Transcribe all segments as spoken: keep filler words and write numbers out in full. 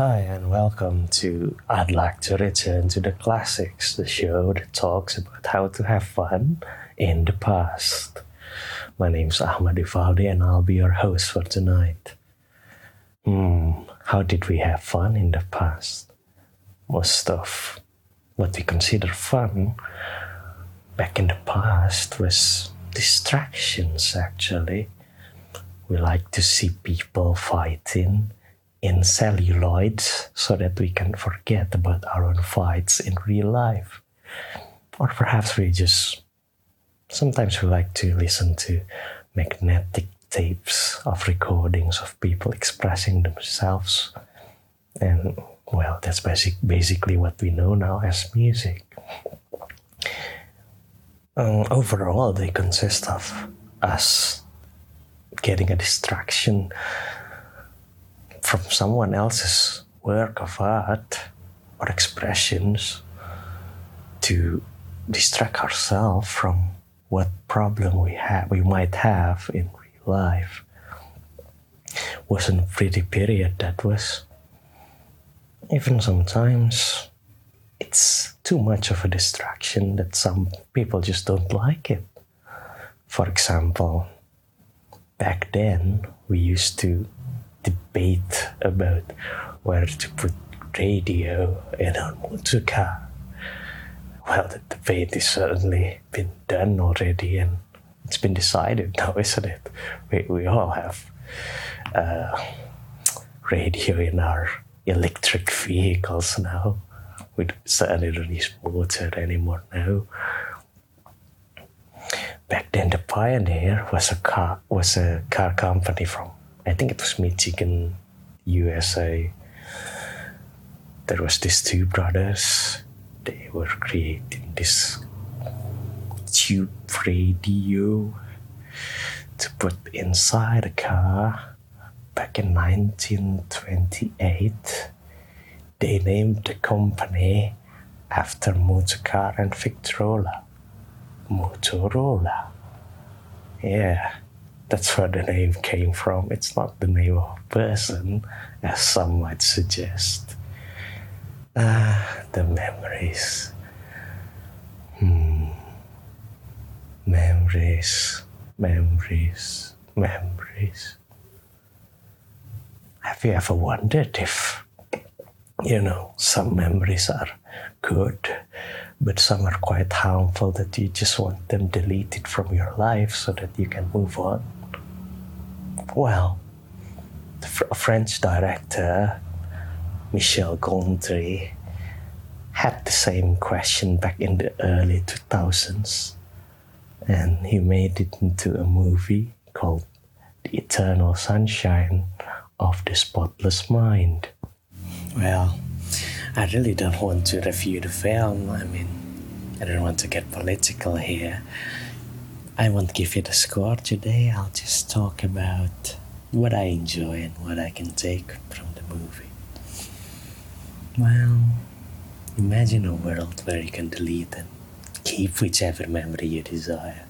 Hi and welcome to I'd Like to Return to the Classics, the show that talks about how to have fun in the past. My name's Ahmad Ivaldi and I'll be your host for tonight. Hmm, how did we have fun in the past? Most of what we consider fun back in the past was distractions actually. We like to see people fighting in celluloids so that we can forget about our own fights in real life. Or perhaps we just, sometimes we like to listen to magnetic tapes of recordings of people expressing themselves. And well, that's basic, basically what we know now as music. Um, overall, they consist of us getting a distraction from someone else's work of art or expressions to distract ourselves from what problem we have, we might have in real life. Wasn't a pretty period that was. Even sometimes it's too much of a distraction that some people just don't like it. For example, back then we used to debate about where to put radio and on what to car. Well, the debate is certainly been done already and it's been decided now, isn't it? We we all have uh, radio in our electric vehicles now. We certainly don't use motor anymore now. Back then, the pioneer was a car was a car company from, I think it was Michigan, U S A. There was these two brothers. They were creating this tube radio to put inside a car. Back in nineteen twenty-eight, they named the company after Motorcar and Victrola. Motorola. Yeah. That's where the name came from. It's not the name of a person, as some might suggest. Ah, the memories. Hmm. Memories, memories, memories. Have you ever wondered if, you know, some memories are good, but some are quite harmful that you just want them deleted from your life so that you can move on? Well, the fr- French director Michel Gondry had the same question back in the early two thousands, and he made it into a movie called The Eternal Sunshine of the Spotless Mind. Well, I really don't want to review the film. I mean, I don't want to get political here. I won't give you the score today. I'll just talk about what I enjoy and what I can take from the movie. Well, imagine a world where you can delete and keep whichever memory you desire.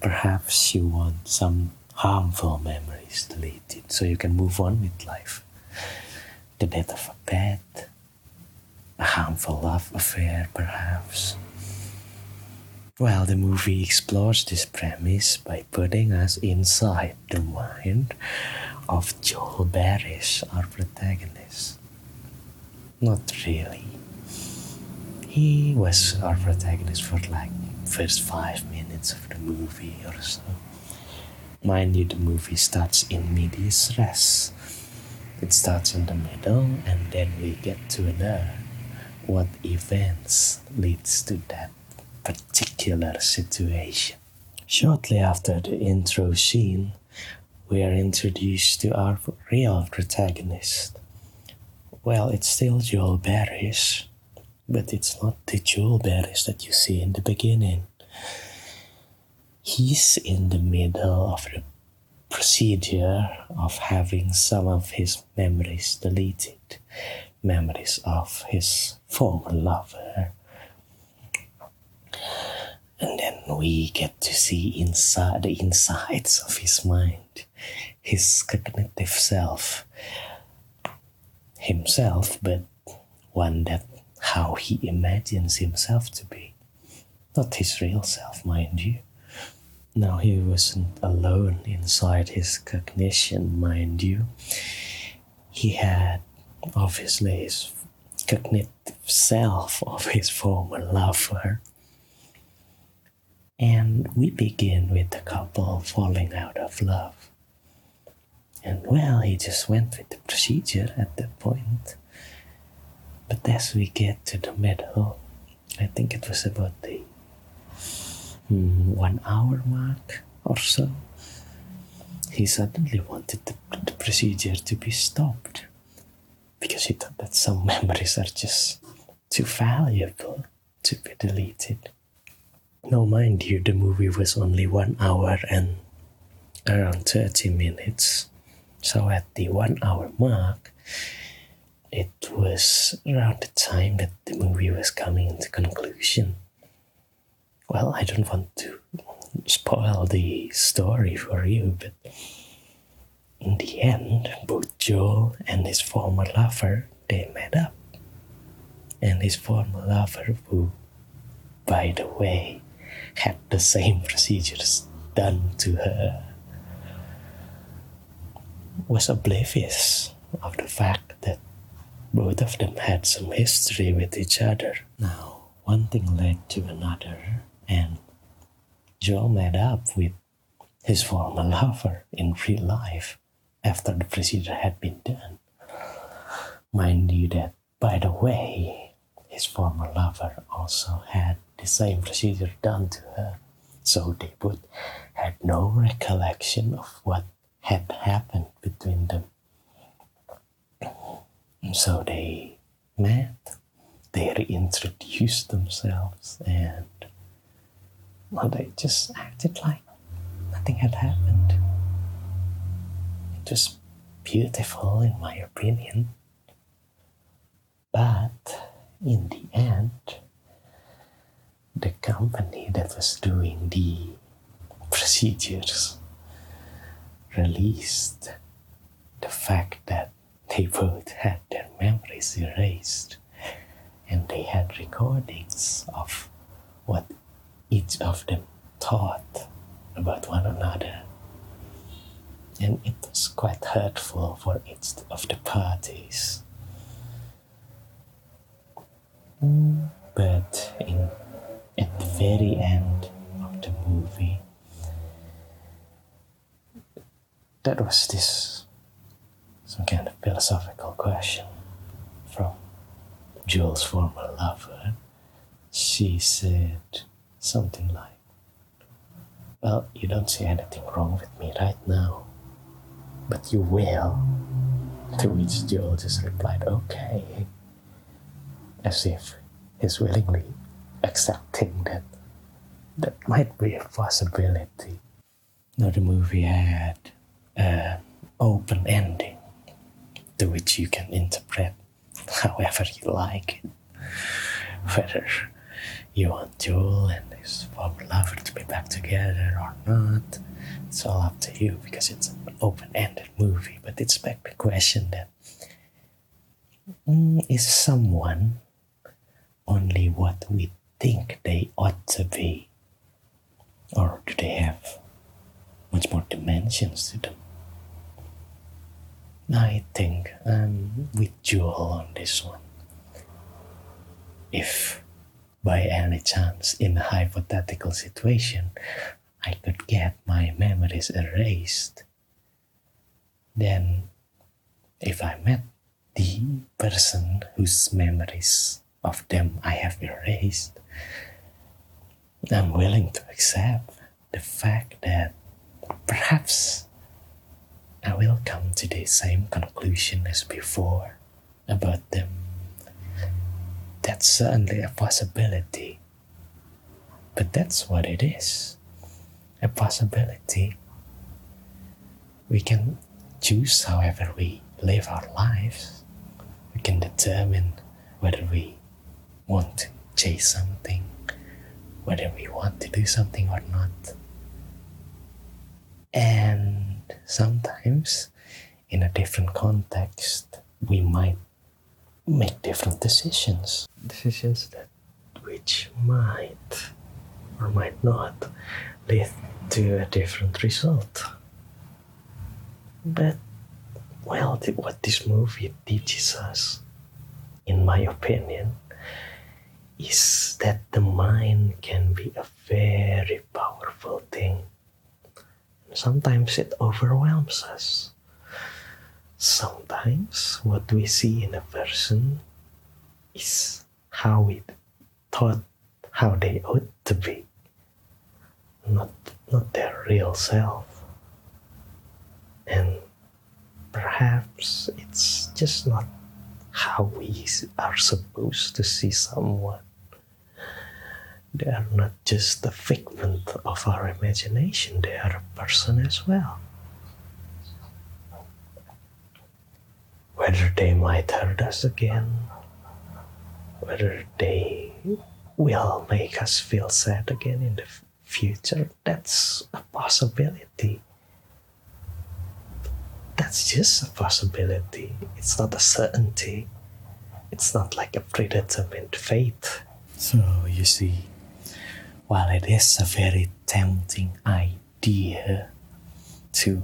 Perhaps you want some harmful memories deleted so you can move on with life. The death of a pet, a harmful love affair, perhaps. Well, the movie explores this premise by putting us inside the mind of Joel Barish, our protagonist. Not really. He was our protagonist for like first five minutes of the movie or so. Mind you, the movie starts in medias res. It starts in the middle and then we get to know what events leads to that particular situation. Shortly after the intro scene, we are introduced to our real protagonist. Well, it's still Joel Barish, but it's not the Joel Barish that you see in the beginning. He's in the middle of the procedure of having some of his memories deleted, memories of his former lover. And then we get to see inside the insides of his mind, his cognitive self, himself, but one that how he imagines himself to be. Not his real self, mind you. Now, he wasn't alone inside his cognition, mind you. He had, obviously, his cognitive self of his former lover. And we begin with the couple falling out of love. And well, he just went with the procedure at that point. But as we get to the middle, I think it was about the mm, one hour mark or so, he suddenly wanted the, the procedure to be stopped, because he thought that some memories are just too valuable to be deleted. Now, mind you, the movie was only one hour and around thirty minutes. So at the one hour mark, it was around the time that the movie was coming into conclusion. Well, I don't want to spoil the story for you, but in the end, both Joel and his former lover, they met up. And his former lover, who, by the way, had the same procedures done to her, was oblivious of the fact that both of them had some history with each other. Now, one thing led to another, and Joel met up with his former lover in real life after the procedure had been done. Mind you that, by the way, his former lover also had the same procedure done to her, so they both had no recollection of what had happened between them. So they met, they reintroduced themselves, and well, they just acted like nothing had happened. It was beautiful, in my opinion. But in the end, the company that was doing the procedures released the fact that they both had their memories erased, and they had recordings of what each of them thought about one another. And it was quite hurtful for each of the parties. But in, at the very end of the movie, that was this, some kind of philosophical question from Joel's former lover. She said something like, well, you don't see anything wrong with me right now, but you will. To which Joel just replied, okay, as if he's willingly accepting that that might be a possibility. Now, the movie had an open ending, to which you can interpret however you like it. Whether you want Joel and his former lover to be back together or not, it's all up to you, because it's an open-ended movie. But it's back the question that, mm, is someone only what we think they ought to be? Or do they have much more dimensions to them? I think I'm with Joel on this one. If by any chance, in a hypothetical situation, I could get my memories erased, then if I met the person whose memories of them I have erased, I'm willing to accept the fact that perhaps I will come to the same conclusion as before about them. That's certainly a possibility. But that's what it is. A possibility. We can choose however we live our lives. We can determine whether we want to chase something, whether we want to do something or not. And sometimes, in a different context, we might make different decisions. Decisions that which might or might not lead to a different result. But, well, th- what this movie teaches us, in my opinion, is that the mind can be a very powerful thing. Sometimes it overwhelms us. Sometimes what we see in a person is how we thought how they ought to be, not, not their real self. And perhaps it's just not how we are supposed to see someone. They are not just a figment of our imagination, they are a person as well. Whether they might hurt us again, whether they will make us feel sad again in the f- future, that's a possibility. That's just a possibility. It's not a certainty. It's not like a predetermined fate. So you see, while it is a very tempting idea to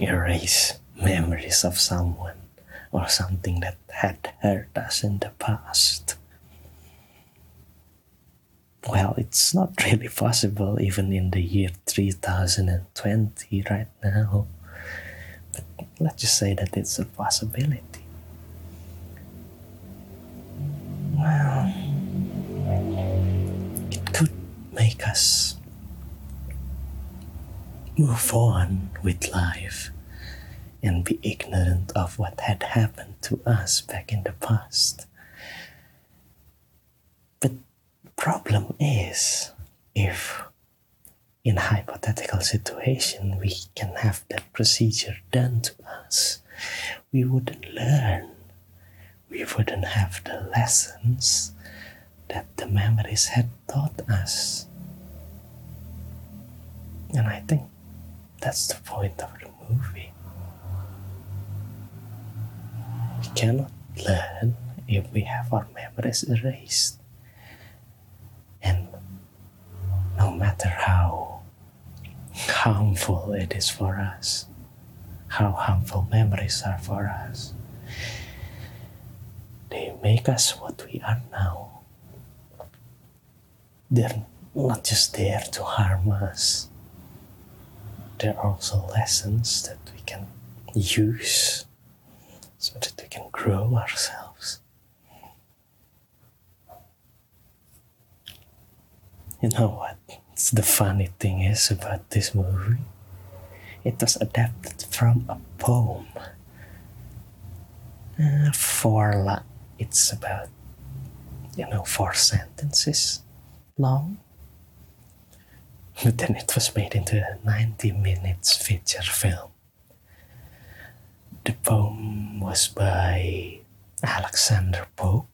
erase memories of someone or something that had hurt us in the past, well, it's not really possible even in the year three thousand twenty right now. But let's just say that it's a possibility. Well, it could make us move on with life and be ignorant of what had happened to us back in the past. But the problem is, if in a hypothetical situation we can have that procedure done to us, we wouldn't learn. We wouldn't have the lessons that the memories had taught us. And I think that's the point of the movie. We cannot learn if we have our memories erased. And no matter how harmful it is for us, how harmful memories are for us, they make us what we are now. They're not just there to harm us. They're also lessons that we can use so that we can grow ourselves. You know what? It's the funny thing is about this movie. It was adapted from a poem. Uh, for la- it's about, you know, four sentences long. But then it was made into a ninety minutes feature film. The poem was by Alexander Pope.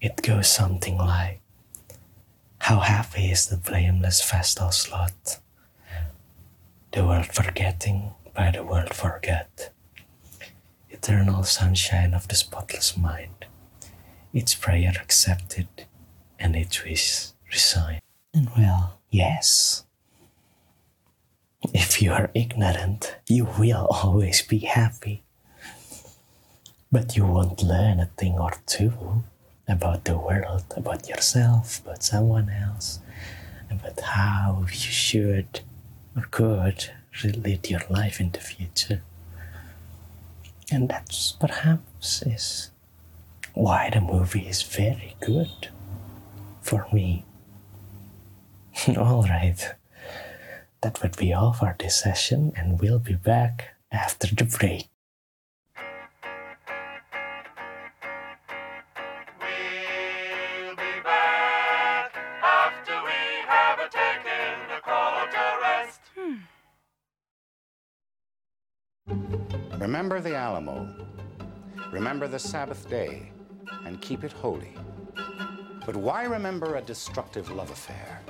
It goes something like, how happy is the blameless festal slot, the world forgetting by the world forgot. Eternal sunshine of the spotless mind, its prayer accepted and its wish resigned. And well, yes, if you are ignorant, you will always be happy. But you won't learn a thing or two about the world, about yourself, about someone else, about how you should or could lead your life in the future. And that's perhaps is why the movie is very good for me. All right, that would be all for this session, and we'll be back after the break. Remember the Alamo, remember the Sabbath day, and keep it holy. But why remember a destructive love affair?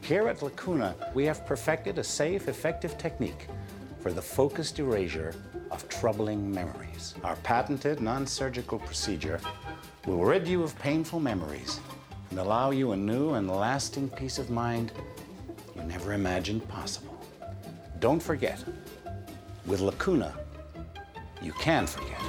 Here at Lacuna, we have perfected a safe, effective technique for the focused erasure of troubling memories. Our patented non-surgical procedure will rid you of painful memories and allow you a new and lasting peace of mind you never imagined possible. Don't forget, with Lacuna, you can forget.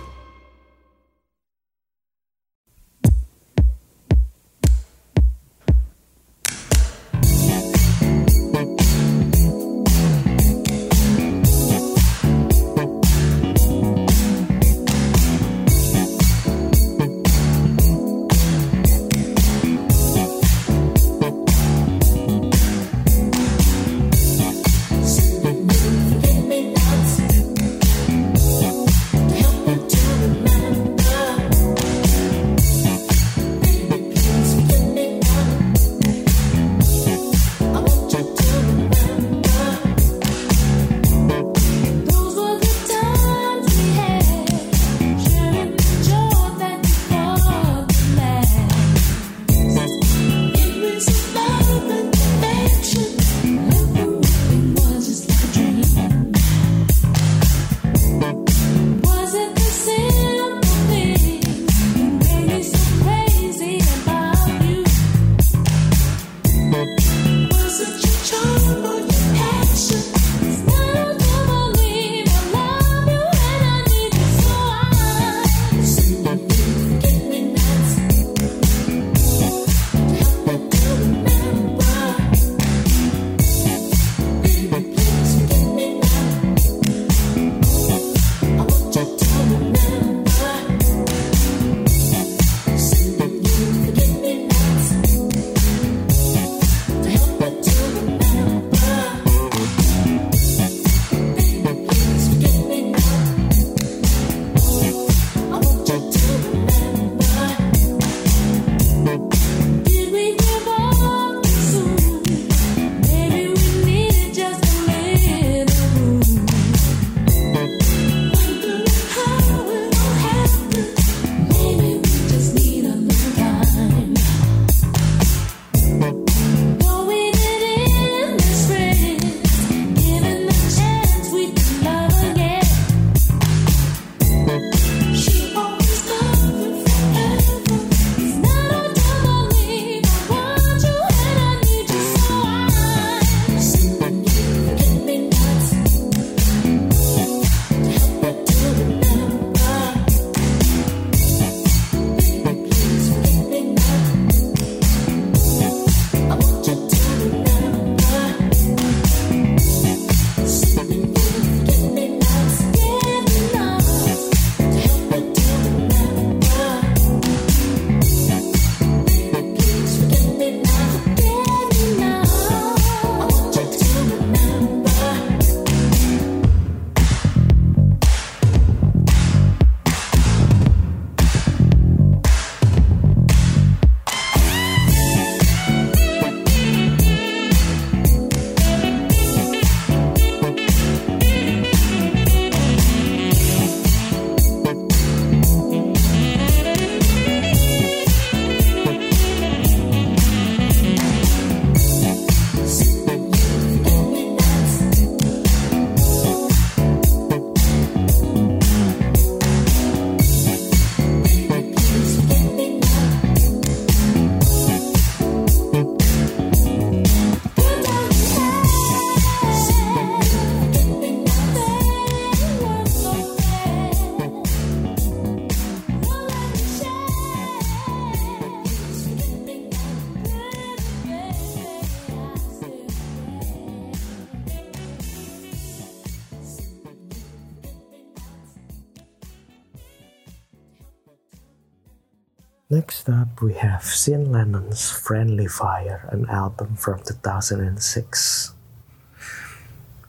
Next up, we have Sean Lennon's Friendly Fire, an album from two thousand six.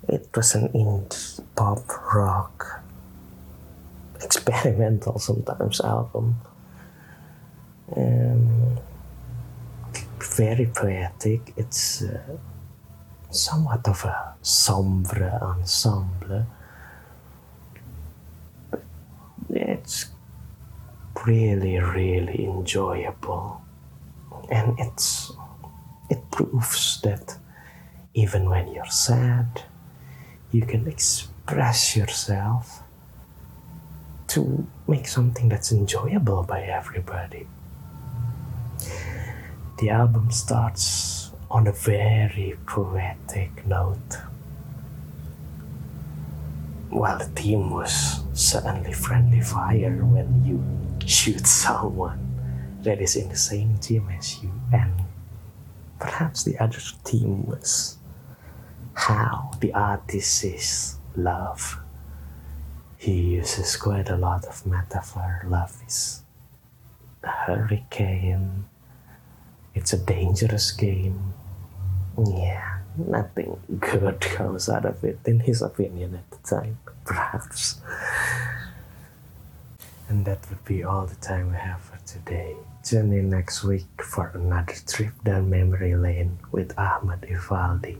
It was an indie, pop, rock, experimental sometimes album. Um, very poetic. It's uh, somewhat of a sombre ensemble. But it's really, really enjoyable, and it's it proves that even when you're sad, you can express yourself to make something that's enjoyable by everybody. The album starts on a very poetic note. While the theme was suddenly friendly fire when you shoot someone that is in the same team as you, and perhaps the other theme was how the artist sees love. He uses quite a lot of metaphor. Love is a hurricane. It's a dangerous game. Yeah, nothing good comes out of it, in his opinion at the time, perhaps. And that would be all the time we have for today. Tune in next week for another trip down memory lane with Ahmad Ivaldi,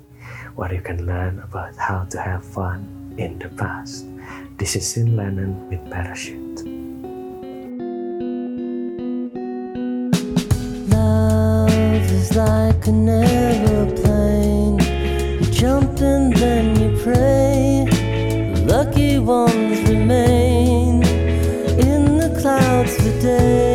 where you can learn about how to have fun in the past. This is Sean Lennon with Parachute. Love is like an aeroplane. You jump and then you pray. Lucky ones remain in the clouds today.